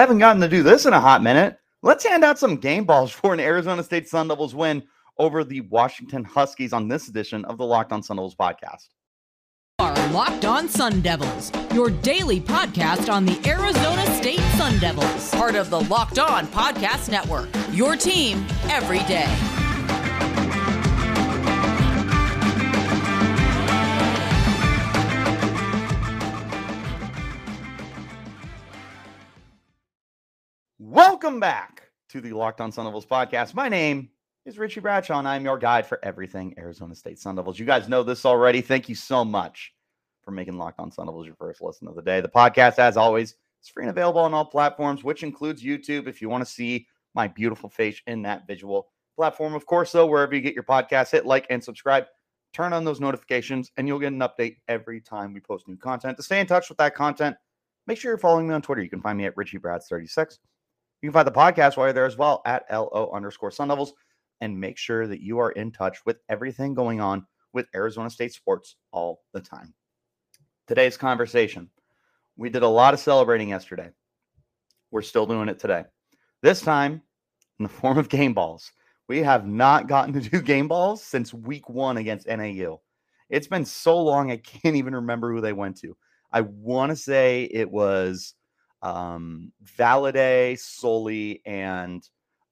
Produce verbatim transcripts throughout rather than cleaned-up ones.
haven't gotten to do this in a hot minute. Let's hand out some game balls for an Arizona State Sun Devils win over the Washington Huskies on this edition of the Locked On Sun Devils podcast. Our Locked On Sun Devils, your daily podcast on the Arizona State Sun Devils, part of the Locked On Podcast Network, your team every day. Welcome back to the Locked On Sun Devils podcast. My name is Richie Bradshaw, and I'm your guide for everything Arizona State Sun Devils. You guys know this already. Thank you so much for making Locked On Sun Devils your first listen of the day. The podcast, as always, is free and available on all platforms, which includes YouTube if you want to see my beautiful face in that visual platform. Of course, though, wherever you get your podcast, hit like and subscribe. Turn on those notifications, and you'll get an update every time we post new content. To stay in touch with that content, make sure you're following me on Twitter. You can find me at Richie Brads thirty-six. You can find the podcast while you're there as well at L O underscore Sun Devils, and make sure that you are in touch with everything going on with Arizona State sports all the time. Today's conversation. We did a lot of celebrating yesterday. We're still doing it today. This time in the form of game balls. We have not gotten to do game balls since week one against N A U. It's been so long, I can't even remember who they went to. I want to say it was Um, Valade, Soley, and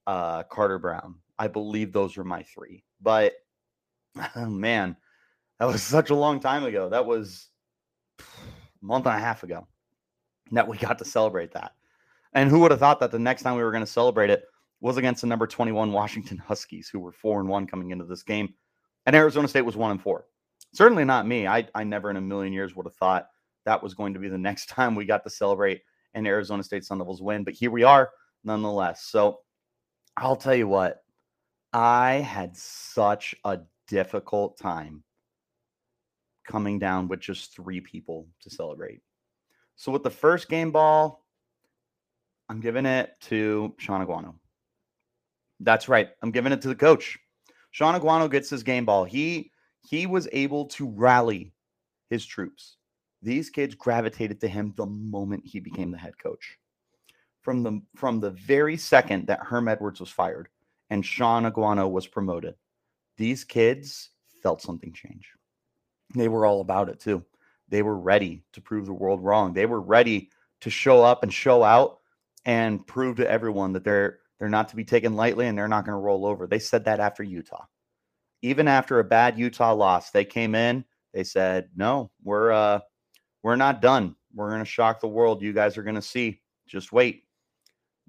uh, Carter Brown. I believe those were my three. But, oh man, that was such a long time ago. That was a month and a half ago that we got to celebrate that. And who would have thought that the next time we were going to celebrate it was against the number twenty-one Washington Huskies, who were four and one coming into this game, and Arizona State was one and four. Certainly not me. I, I never in a million years would have thought that was going to be the next time we got to celebrate and Arizona State Sun Devils win, but here we are nonetheless. So I'll tell you what, I had such a difficult time coming down with just three people to celebrate. So with the first game ball, I'm giving it to Shaun Aguano. That's right. I'm giving it to the coach. Shaun Aguano gets his game ball. He, he was able to rally his troops. These kids gravitated to him the moment he became the head coach. From the from the very second that Herm Edwards was fired and Shaun Aguano was promoted, these kids felt something change. They were all about it, too. They were ready to prove the world wrong. They were ready to show up and show out and prove to everyone that they're they're not to be taken lightly and they're not going to roll over. They said that after Utah. Even after a bad Utah loss, they came in, they said, no, we're... uh. We're not done. We're going to shock the world. You guys are going to see. Just wait.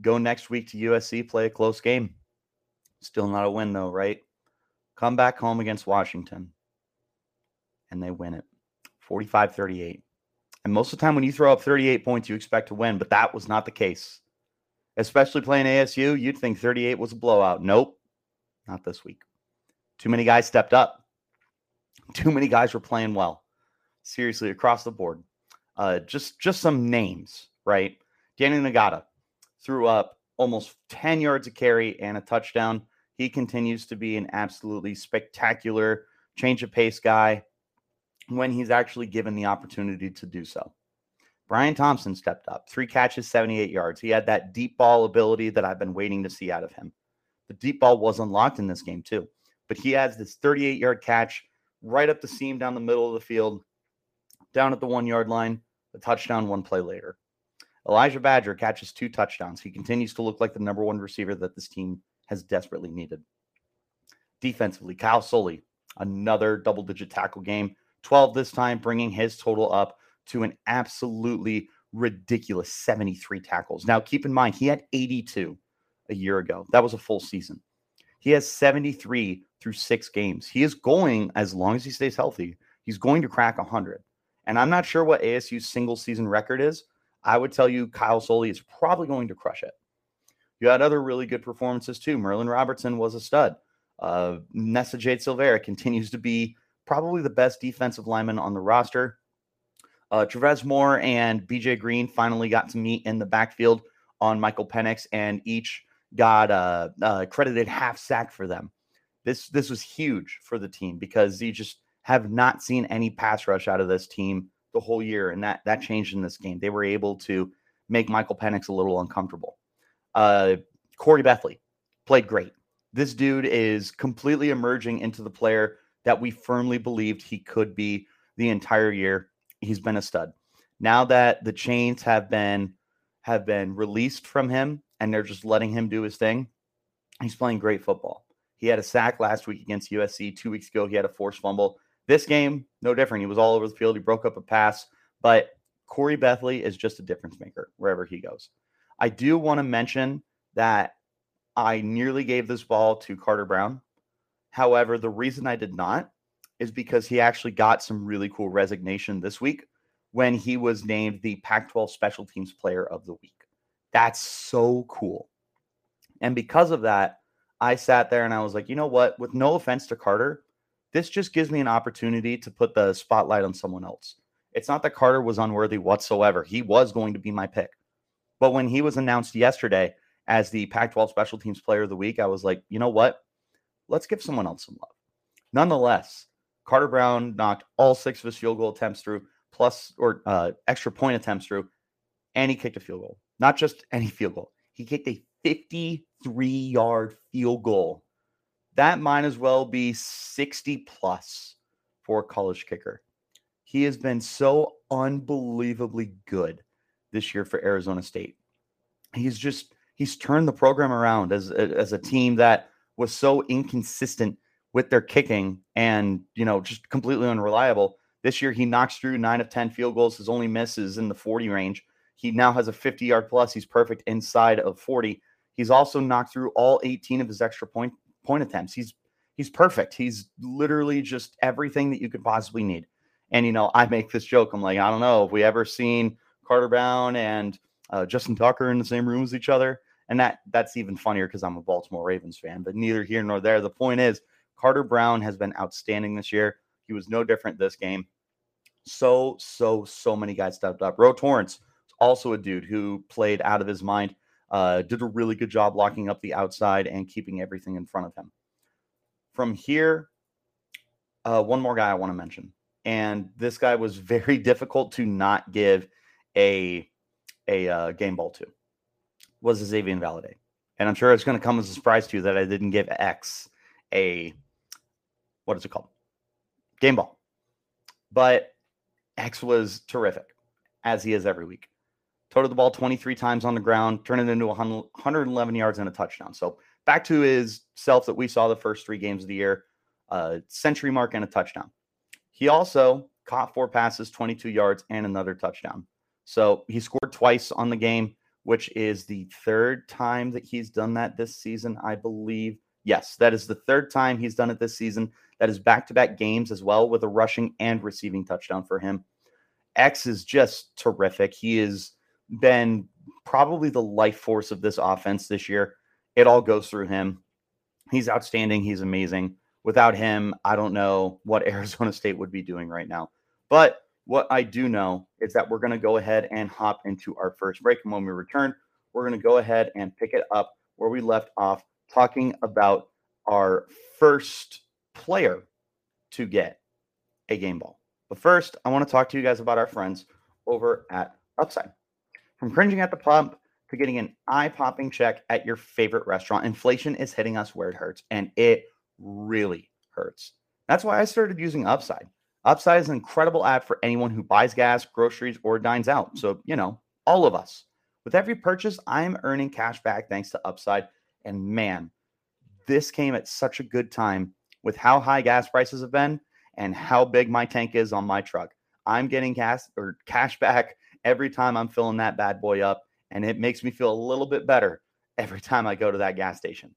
Go next week to U S C, play a close game. Still not a win, though, right? Come back home against Washington, and they win it, forty-five thirty-eight. And most of the time when you throw up thirty-eight points, you expect to win, but that was not the case. Especially playing A S U, you'd think thirty-eight was a blowout. Nope, not this week. Too many guys stepped up. Too many guys were playing well. Seriously, across the board, uh, just just some names, right? Danny Nagata threw up almost ten yards of carry and a touchdown. He continues to be an absolutely spectacular change of pace guy when he's actually given the opportunity to do so. Brian Thompson stepped up, three catches, seventy-eight yards. He had that deep ball ability that I've been waiting to see out of him. The deep ball was unlocked in this game too, but he has this thirty-eight-yard catch right up the seam down the middle of the field. Down at the one-yard line, a touchdown one play later. Elijah Badger catches two touchdowns. He continues to look like the number one receiver that this team has desperately needed. Defensively, Kyle Soelle, another double-digit tackle game, twelve this time, bringing his total up to an absolutely ridiculous seventy-three tackles. Now, keep in mind, he had eighty-two a year ago. That was a full season. He has seventy-three through six games. He is going, as long as he stays healthy, he's going to crack one hundred. And I'm not sure what A S U's single season record is. I would tell you Kyle Soelle is probably going to crush it. You had other really good performances too. Merlin Robertson was a stud. Uh, Nessa Jade Silvera continues to be probably the best defensive lineman on the roster. Uh, Travis Moore and B J. Green finally got to meet in the backfield on Michael Penix and each got a, a credited half sack for them. This, this was huge for the team because he just have not seen any pass rush out of this team the whole year. And that, that changed in this game. They were able to make Michael Penix a little uncomfortable. Uh, Corey Bethley played great. This dude is completely emerging into the player that we firmly believed he could be the entire year. He's been a stud. Now that the chains have been have been released from him and they're just letting him do his thing, he's playing great football. He had a sack last week against U S C. Two weeks ago, he had a forced fumble. This game, no different. He was all over the field. He broke up a pass. But Corey Bethley is just a difference maker wherever he goes. I do want to mention that I nearly gave this ball to Carter Brown. However, the reason I did not is because he actually got some really cool resignation this week when he was named the Pac twelve Special Teams Player of the Week. That's so cool. And because of that, I sat there and I was like, you know what? With no offense to Carter, this just gives me an opportunity to put the spotlight on someone else. It's not that Carter was unworthy whatsoever. He was going to be my pick. But when he was announced yesterday as the Pac twelve Special Teams Player of the Week, I was like, you know what? Let's give someone else some love. Nonetheless, Carter Brown knocked all six of his field goal attempts through, plus or uh, extra point attempts through, and he kicked a field goal. Not just any field goal. He kicked a fifty-three-yard field goal. That might as well be sixty-plus for a college kicker. He has been so unbelievably good this year for Arizona State. He's just, he's turned the program around as, as a team that was so inconsistent with their kicking and, you know, just completely unreliable. This year, he knocks through nine of ten field goals. His only miss is in the forty range. He now has a fifty-yard plus. He's perfect inside of forty. He's also knocked through all eighteen of his extra point point attempts. He's he's perfect. He's literally just everything that you could possibly need. And, you know, I make this joke. I'm like, I don't know if we ever seen Carter Brown and uh, Justin Tucker in the same room as each other. And that that's even funnier because I'm a Baltimore Ravens fan, but neither here nor there. The point is Carter Brown has been outstanding this year. He was no different this game. So, so, so many guys stepped up. Roe Torrance is also a dude who played out of his mind, uh, did a really good job locking up the outside and keeping everything in front of him. From here, uh, one more guy I want to mention. And this guy was very difficult to not give a, a uh, game ball to, was Xavien Valladay. And I'm sure it's going to come as a surprise to you that I didn't give X a, what is it called? Game ball. But X was terrific, as he is every week. Toted the ball twenty-three times on the ground, turned it into one hundred eleven yards and a touchdown. So back to his self that we saw the first three games of the year, uh, century mark and a touchdown. He also caught four passes, twenty-two yards, and another touchdown. So he scored twice on the game, which is the third time that he's done that this season, I believe. Yes, that is the third time he's done it this season. That is back-to-back games as well with a rushing and receiving touchdown for him. X is just terrific. He has been probably the life force of this offense this year. It all goes through him. He's outstanding. He's amazing. Without him, I don't know what Arizona State would be doing right now. But what I do know is that we're going to go ahead and hop into our first break. And when we return, we're going to go ahead and pick it up where we left off, talking about our first player to get a game ball. But first, I want to talk to you guys about our friends over at Upside. From cringing at the pump to getting an eye-popping check at your favorite restaurant, inflation is hitting us where it hurts, and it really hurts. That's why I started using Upside. Upside is an incredible app for anyone who buys gas, groceries, or dines out. So, you know, all of us. With every purchase, I'm earning cash back thanks to Upside. And man, this came at such a good time with how high gas prices have been and how big my tank is on my truck. I'm getting gas or cash back every time I'm filling that bad boy up. And it makes me feel a little bit better every time I go to that gas station.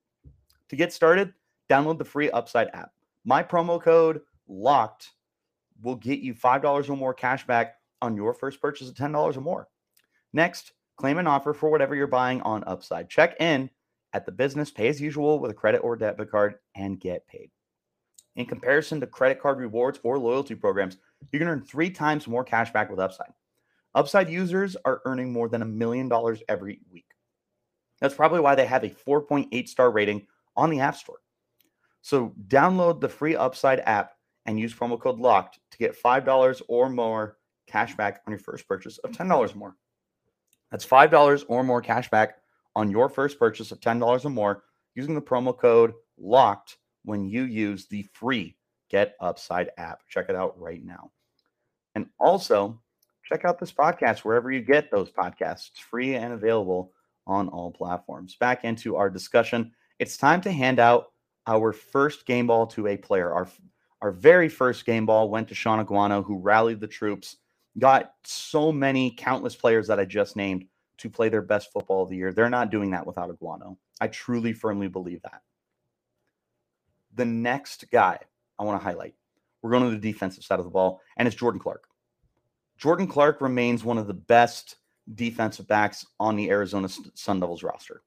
To get started, download the free Upside app. My promo code LOCKED will get you five dollars or more cash back on your first purchase of ten dollars or more. Next, claim an offer for whatever you're buying on Upside. Check in at the business, pay as usual with a credit or debit card, and get paid. In comparison to credit card rewards or loyalty programs, you can earn three times more cash back with Upside. Upside users are earning more than a million dollars every week. That's probably why they have a four point eight star rating on the App Store. So download the free Upside app and use promo code LOCKED to get five dollars or more cash back on your first purchase of ten dollars or more. That's five dollars or more cash back on your first purchase of ten dollars or more using the promo code LOCKED when you use the free Get Upside app. Check it out right now. And also, check out this podcast wherever you get those podcasts. It's free and available on all platforms. Back into our discussion. It's time to hand out our first game ball to a player. Our our very first game ball went to Shaun Aguano, who rallied the troops, got so many countless players that I just named to play their best football of the year. They're not doing that without Aguano. I truly, firmly believe that. The next guy I want to highlight, we're going to the defensive side of the ball, and it's Jordan Clark. Jordan Clark remains one of the best defensive backs on the Arizona Sun Devils roster.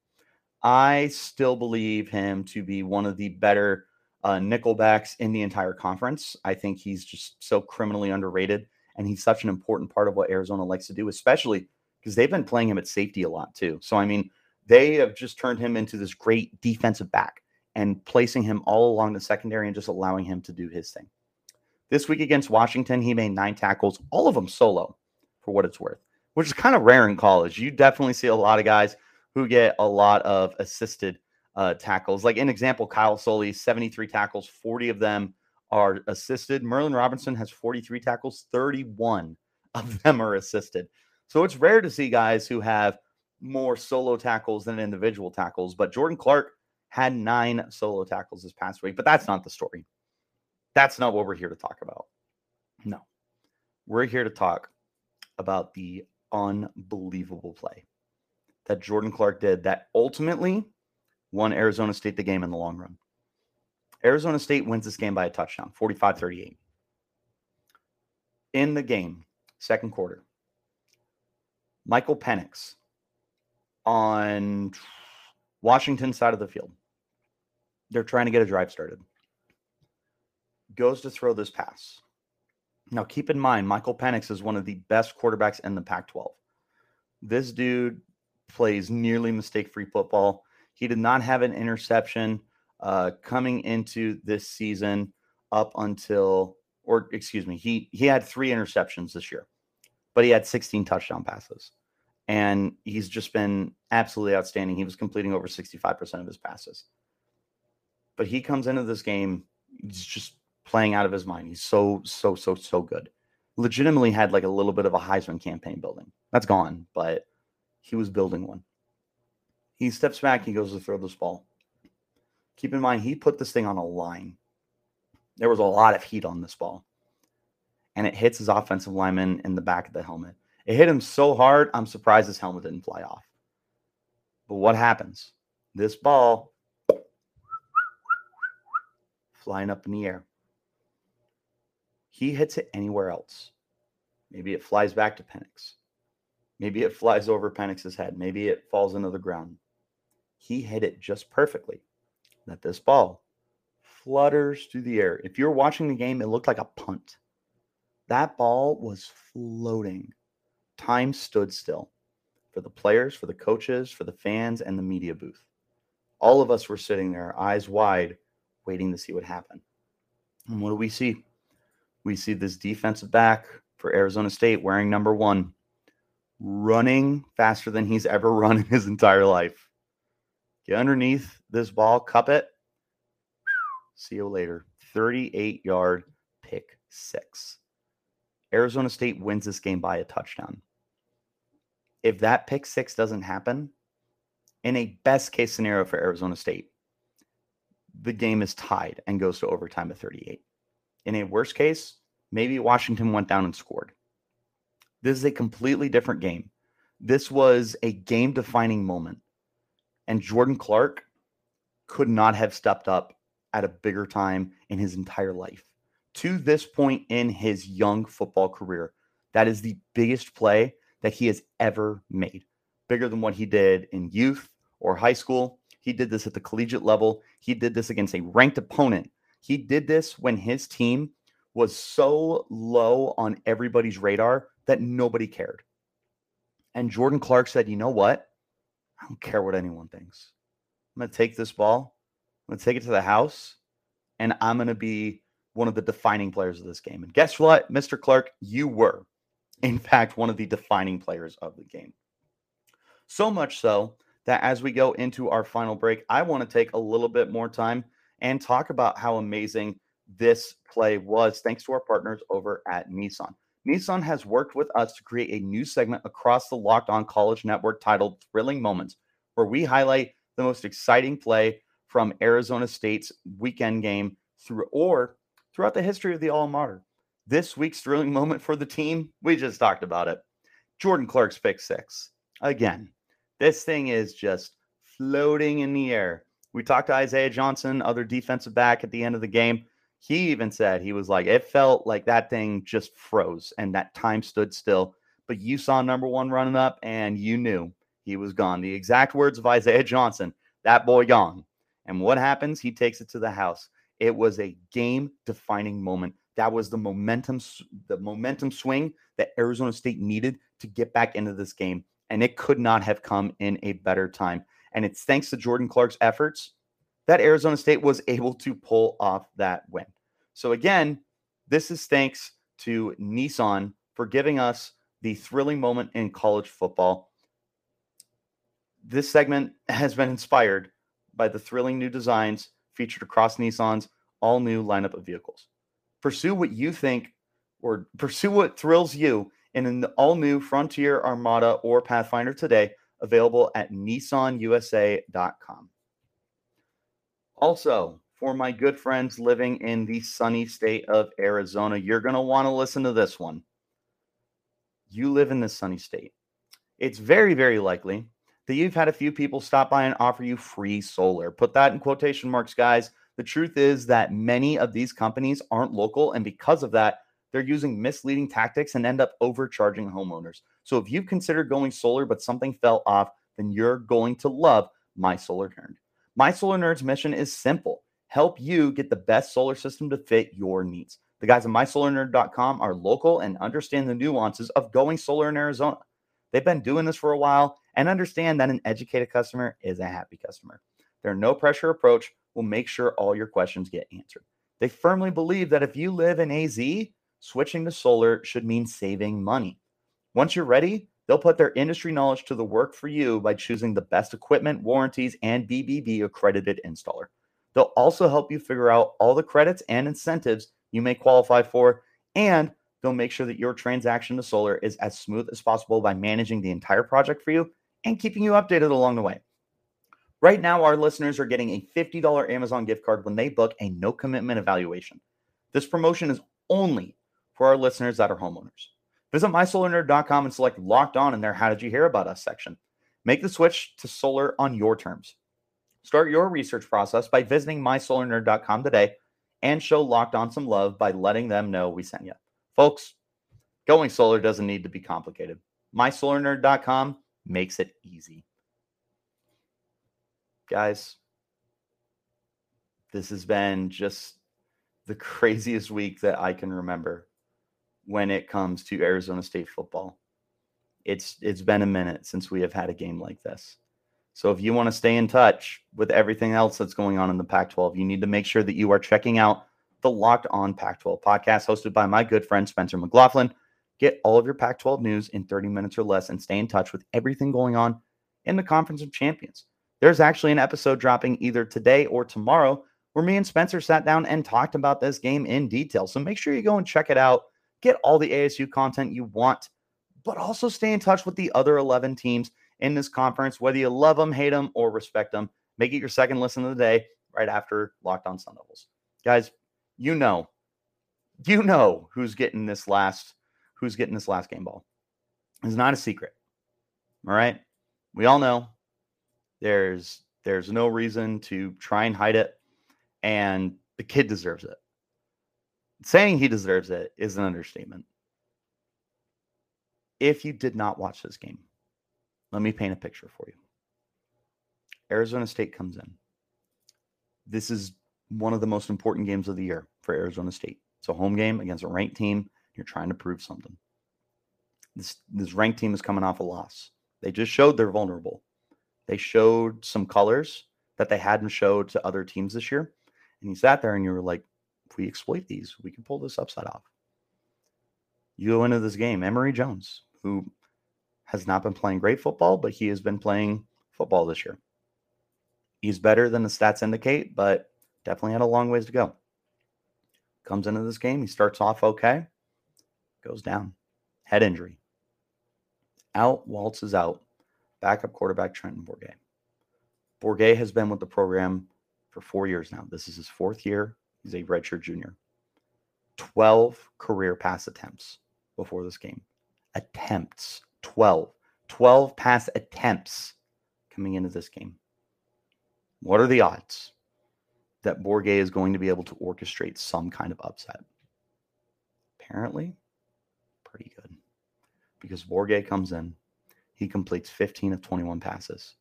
I still believe him to be one of the better uh, nickel backs in the entire conference. I think he's just so criminally underrated, and he's such an important part of what Arizona likes to do, especially because they've been playing him at safety a lot too. So, I mean, they have just turned him into this great defensive back and placing him all along the secondary and just allowing him to do his thing. This week against Washington, he made nine tackles, all of them solo, for what it's worth, which is kind of rare in college. You definitely see a lot of guys who get a lot of assisted uh, tackles. Like an example, Kyle Soelle, seventy-three tackles, forty of them are assisted. Merlin Robertson has forty-three tackles, thirty-one of them are assisted. So it's rare to see guys who have more solo tackles than individual tackles, but Jordan Clark had nine solo tackles this past week, but that's not the story. That's not what we're here to talk about. No, we're here to talk about the unbelievable play that Jordan Clark did that ultimately won Arizona State the game in the long run. Arizona State wins this game by a touchdown, forty-five thirty-eight. In the game, second quarter, Michael Penix on Washington's side of the field. They're trying to get a drive started. Goes to throw this pass. Now, keep in mind, Michael Penix is one of the best quarterbacks in the Pac twelve. This dude plays nearly mistake-free football. He did not have an interception uh, coming into this season up until, or excuse me, he, he had three interceptions this year, but he had sixteen touchdown passes. And he's just been absolutely outstanding. He was completing over sixty-five percent of his passes. But he comes into this game, he's just playing out of his mind. He's so, so, so, so good. Legitimately had like a little bit of a Heisman campaign building. That's gone, but he was building one. He steps back. He goes to throw this ball. Keep in mind, he put this thing on a line. There was a lot of heat on this ball. And it hits his offensive lineman in the back of the helmet. It hit him so hard, I'm surprised his helmet didn't fly off. But what happens? This ball flying up in the air. He hits it anywhere else. Maybe it flies back to Penix. Maybe it flies over Penix's head. Maybe it falls into the ground. He hit it just perfectly. That this ball flutters through the air. If you're watching the game, it looked like a punt. That ball was floating. Time stood still for the players, for the coaches, for the fans, and the media booth. All of us were sitting there, eyes wide, waiting to see what happened. And what do we see? We see this defensive back for Arizona State wearing number one, running faster than he's ever run in his entire life. Get underneath this ball, cup it. See you later. thirty-eight-yard pick six. Arizona State wins this game by a touchdown. If that pick six doesn't happen, in a best case scenario for Arizona State, the game is tied and goes to overtime at thirty-eight. In a worst case, maybe Washington went down and scored. This is a completely different game. This was a game-defining moment. And Jordan Clark could not have stepped up at a bigger time in his entire life. To this point in his young football career, that is the biggest play that he has ever made. Bigger than what he did in youth or high school. He did this at the collegiate level. He did this against a ranked opponent. He did this when his team was so low on everybody's radar that nobody cared. And Jordan Clark said, you know what? I don't care what anyone thinks. I'm going to take this ball. I'm going to take it to the house. And I'm going to be one of the defining players of this game. And guess what, Mister Clark? You were, in fact, one of the defining players of the game. So much so that as we go into our final break, I want to take a little bit more time and talk about how amazing this play was, thanks to our partners over at Nissan. Nissan has worked with us to create a new segment across the Locked On College Network titled Thrilling Moments, where we highlight the most exciting play from Arizona State's weekend game through or throughout the history of the alma mater. This week's thrilling moment for the team, we just talked about it. Jordan Clark's pick six. Again, this thing is just floating in the air. We talked to Isaiah Johnson, other defensive back at the end of the game. He even said, he was like, it felt like that thing just froze and that time stood still. But you saw number one running up and you knew he was gone. The exact words of Isaiah Johnson, that boy gone. And what happens? He takes it to the house. It was a game-defining moment. That was the momentum, the momentum swing that Arizona State needed to get back into this game. And it could not have come in a better time. And it's thanks to Jordan Clark's efforts that Arizona State was able to pull off that win. So again, this is thanks to Nissan for giving us the thrilling moment in college football. This segment has been inspired by the thrilling new designs featured across Nissan's all-new lineup of vehicles. Pursue what you think, or pursue what thrills you in an all-new Frontier Armada or Pathfinder today, available at nissan u s a dot com. Also, for my good friends living in the sunny state of Arizona, you're going to want to listen to this one. You live in this sunny state. It's very, very likely that you've had a few people stop by and offer you free solar. Put that in quotation marks, guys. The truth is that many of these companies aren't local, and because of that, they're using misleading tactics and end up overcharging homeowners. So if you've considered going solar but something fell off, then you're going to love My Solar Nerd. My Solar Nerd's mission is simple. Help you get the best solar system to fit your needs. The guys at my solar nerd dot com are local and understand the nuances of going solar in Arizona. They've been doing this for a while and understand that an educated customer is a happy customer. Their no-pressure approach will make sure all your questions get answered. They firmly believe that if you live in A Z, switching to solar should mean saving money. Once you're ready, they'll put their industry knowledge to the work for you by choosing the best equipment, warranties, and B B B accredited installer. They'll also help you figure out all the credits and incentives you may qualify for, and they'll make sure that your transaction to solar is as smooth as possible by managing the entire project for you and keeping you updated along the way. Right now, our listeners are getting a fifty dollars Amazon gift card when they book a no-commitment evaluation. This promotion is only for our listeners that are homeowners. Visit my solar nerd dot com and select Locked On in their How Did You Hear About Us section. Make the switch to solar on your terms. Start your research process by visiting my solar nerd dot com today and show Locked On some love by letting them know we sent you. Folks, going solar doesn't need to be complicated. my solar nerd dot com makes it easy. Guys, this has been just the craziest week that I can remember when it comes to Arizona State football. It's it's been a minute since we have had a game like this. So if you want to stay in touch with everything else that's going on in the Pac twelve, you need to make sure that you are checking out the Locked On Pac twelve podcast hosted by my good friend Spencer McLaughlin. Get all of your Pac twelve news in thirty minutes or less and stay in touch with everything going on in the Conference of Champions. There's actually an episode dropping either today or tomorrow where me and Spencer sat down and talked about this game in detail. So make sure you go and check it out. Get all the A S U content you want, but also stay in touch with the other eleven teams in this conference, whether you love them, hate them, or respect them. Make it your second listen of the day right after Locked On Sun Devils. Guys, you know, you know who's getting this last, who's getting this last game ball. It's not a secret. All right. We all know there's, there's no reason to try and hide it, and the kid deserves it. Saying he deserves it is an understatement. If you did not watch this game, let me paint a picture for you. Arizona State comes in. This is one of the most important games of the year for Arizona State. It's a home game against a ranked team. You're trying to prove something. This, this ranked team is coming off a loss. They just showed they're vulnerable. They showed some colors that they hadn't showed to other teams this year. And you sat there and you were like, if we exploit these, we can pull this upside off. You go into this game, Emory Jones, who has not been playing great football, but he has been playing football this year. He's better than the stats indicate, but definitely had a long ways to go. Comes into this game, he starts off okay, goes down, head injury. Out, Waltz is out. Backup quarterback Trenton Bourguet. Bourguet has been with the program for four years now. This is his fourth year. He's a redshirt junior. twelve career pass attempts before this game. Attempts. twelve. twelve pass attempts coming into this game. What are the odds that Bourguet is going to be able to orchestrate some kind of upset? Apparently, pretty good. Because Bourguet comes in, he completes fifteen of twenty-one passes,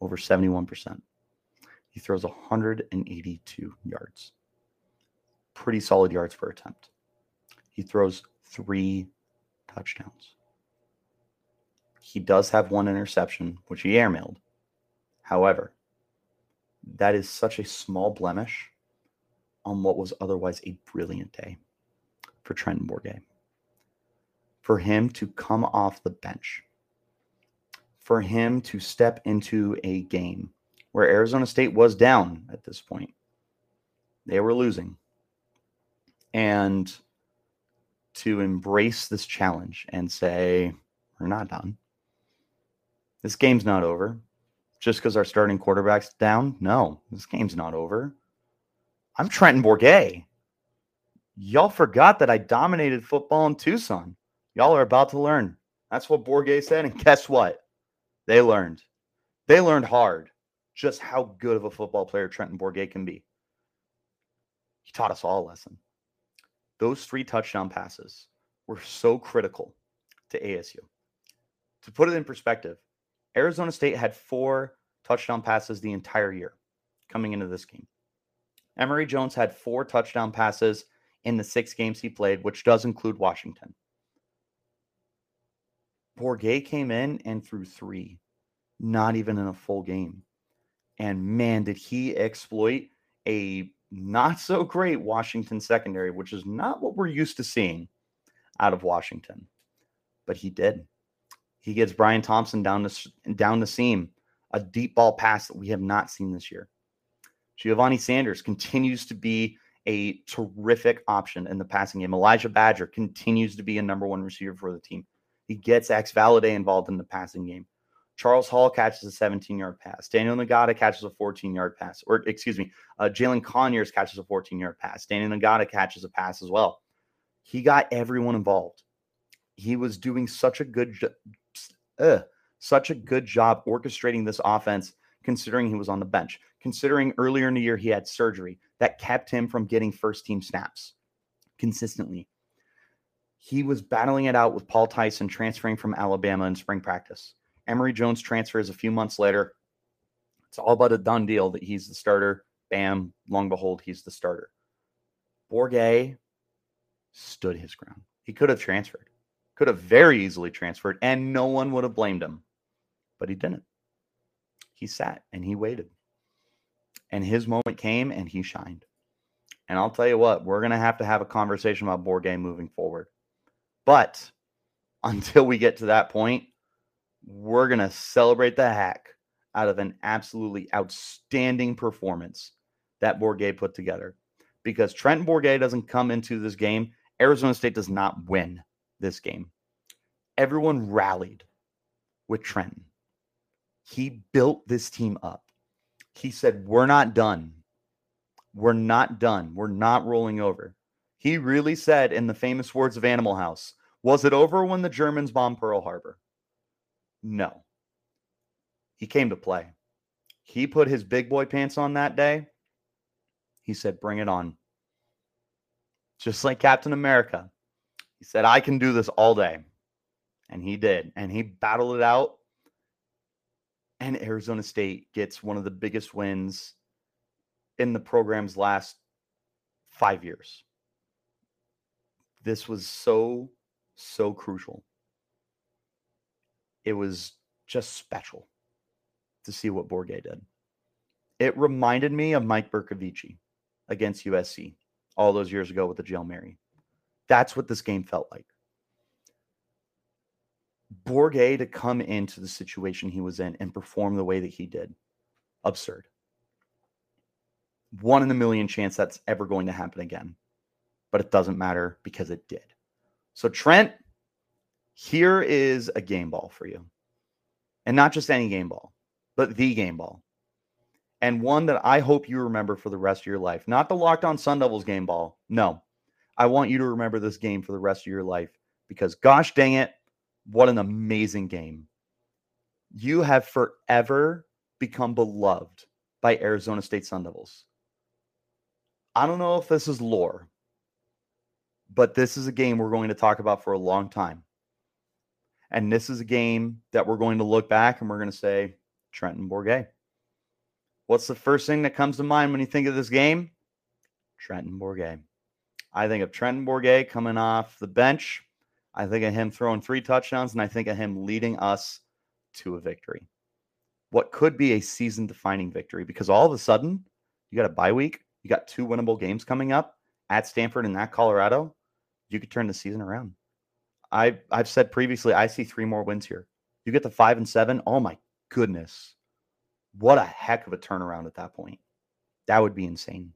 over seventy-one percent. He throws one hundred eighty-two yards. Pretty solid yards per attempt. He throws three touchdowns. He does have one interception, which he airmailed. However, that is such a small blemish on what was otherwise a brilliant day for Trenton Bourguet. For him to come off the bench, for him to step into a game where Arizona State was down at this point. They were losing. And to embrace this challenge and say, we're not done. This game's not over. Just because our starting quarterback's down? No, this game's not over. I'm Trenton Bourguet. Y'all forgot that I dominated football in Tucson. Y'all are about to learn. That's what Bourguet said, and guess what? They learned. They learned hard just how good of a football player Trenton Bourguet can be. He taught us all a lesson. Those three touchdown passes were so critical to A S U. To put it in perspective, Arizona State had four touchdown passes the entire year coming into this game. Emory Jones had four touchdown passes in the six games he played, which does include Washington. Bourguet came in and threw three, not even in a full game. And man, did he exploit a not-so-great Washington secondary, which is not what we're used to seeing out of Washington. But he did. He gets Brian Thompson down the, down the seam, a deep ball pass that we have not seen this year. Giovanni Sanders continues to be a terrific option in the passing game. Elijah Badger continues to be a number one receiver for the team. He gets X Valade involved in the passing game. Charles Hall catches a seventeen-yard pass. Daniel Nagata catches a fourteen-yard pass. Or, excuse me, uh, Jalen Conyers catches a fourteen-yard pass. Danny Nagata catches a pass as well. He got everyone involved. He was doing such a good job. Ugh, such a good job orchestrating this offense, considering he was on the bench, considering earlier in the year he had surgery that kept him from getting first-team snaps consistently. He was battling it out with Paul Tyson transferring from Alabama in spring practice. Emory Jones transfers a few months later. It's all but a done deal that he's the starter. Bam, long behold, he's the starter. Bourguet stood his ground. He could have transferred. Could have very easily transferred, and no one would have blamed him. But he didn't. He sat, and he waited. And his moment came, and he shined. And I'll tell you what, we're going to have to have a conversation about Bourguet moving forward. But until we get to that point, we're going to celebrate the heck out of an absolutely outstanding performance that Bourguet put together. Because Trenton Bourguet doesn't come into this game, Arizona State does not win this game. Everyone rallied with Trenton. He built this team up. He said, we're not done. We're not done. We're not rolling over. He really said, in the famous words of Animal House, was it over when the Germans bombed Pearl Harbor? No. He came to play. He put his big boy pants on that day. He said, bring it on. Just like Captain America. He said, I can do this all day. And he did. And he battled it out. And Arizona State gets one of the biggest wins in the program's last five years. This was so, so crucial. It was just special to see what Bourguet did. It reminded me of Mike Bercovici against U S C all those years ago with the Hail Mary. That's what this game felt like. Bourguet to come into the situation he was in and perform the way that he did. Absurd. One in a million chance that's ever going to happen again. But it doesn't matter because it did. So Trent, here is a game ball for you. And not just any game ball, but the game ball. And one that I hope you remember for the rest of your life. Not the Locked On Sun Devils game ball. No. I want you to remember this game for the rest of your life because gosh dang it, what an amazing game. You have forever become beloved by Arizona State Sun Devils. I don't know if this is lore, but this is a game we're going to talk about for a long time. And this is a game that we're going to look back and we're going to say, Trenton Bourguet. What's the first thing that comes to mind when you think of this game? Trenton Bourguet. I think of Trenton Bourguet coming off the bench. I think of him throwing three touchdowns, and I think of him leading us to a victory. What could be a season-defining victory, because all of a sudden, you got a bye week, you got two winnable games coming up at Stanford and at Colorado, you could turn the season around. I've, I've said previously, I see three more wins here. You get the five and seven, oh my goodness. What a heck of a turnaround at that point. That would be insane.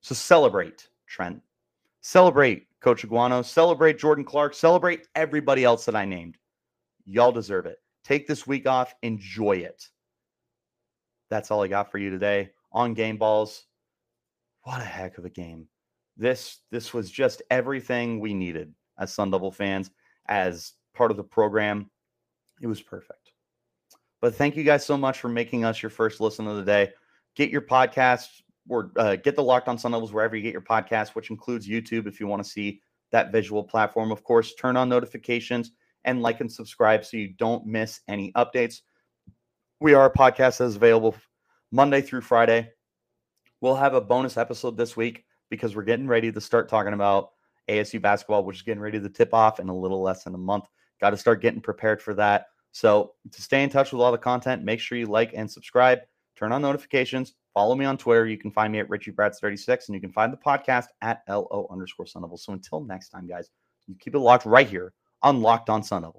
So celebrate, Trent. Celebrate, Coach Aguano. Celebrate, Jordan Clark. Celebrate everybody else that I named. Y'all deserve it. Take this week off. Enjoy it. That's all I got for you today on Game Balls. What a heck of a game. This, this was just everything we needed as Sun Devil fans, as part of the program. It was perfect. But thank you guys so much for making us your first listen of the day. Get your podcast. Or uh, get the Locked On Sun Devils wherever you get your podcast, which includes YouTube if you want to see that visual platform. Of course, turn on notifications and like and subscribe so you don't miss any updates. We are a podcast that is available Monday through Friday. We'll have a bonus episode this week because we're getting ready to start talking about A S U basketball, which is getting ready to tip off in a little less than a month. Got to start getting prepared for that. So to stay in touch with all the content, make sure you like and subscribe. Turn on notifications. Follow me on Twitter. You can find me at Richie Brads thirty-six, and you can find the podcast at L O underscore Sun Devils. So until next time, guys, you keep it locked right here on Locked On Sun Devils.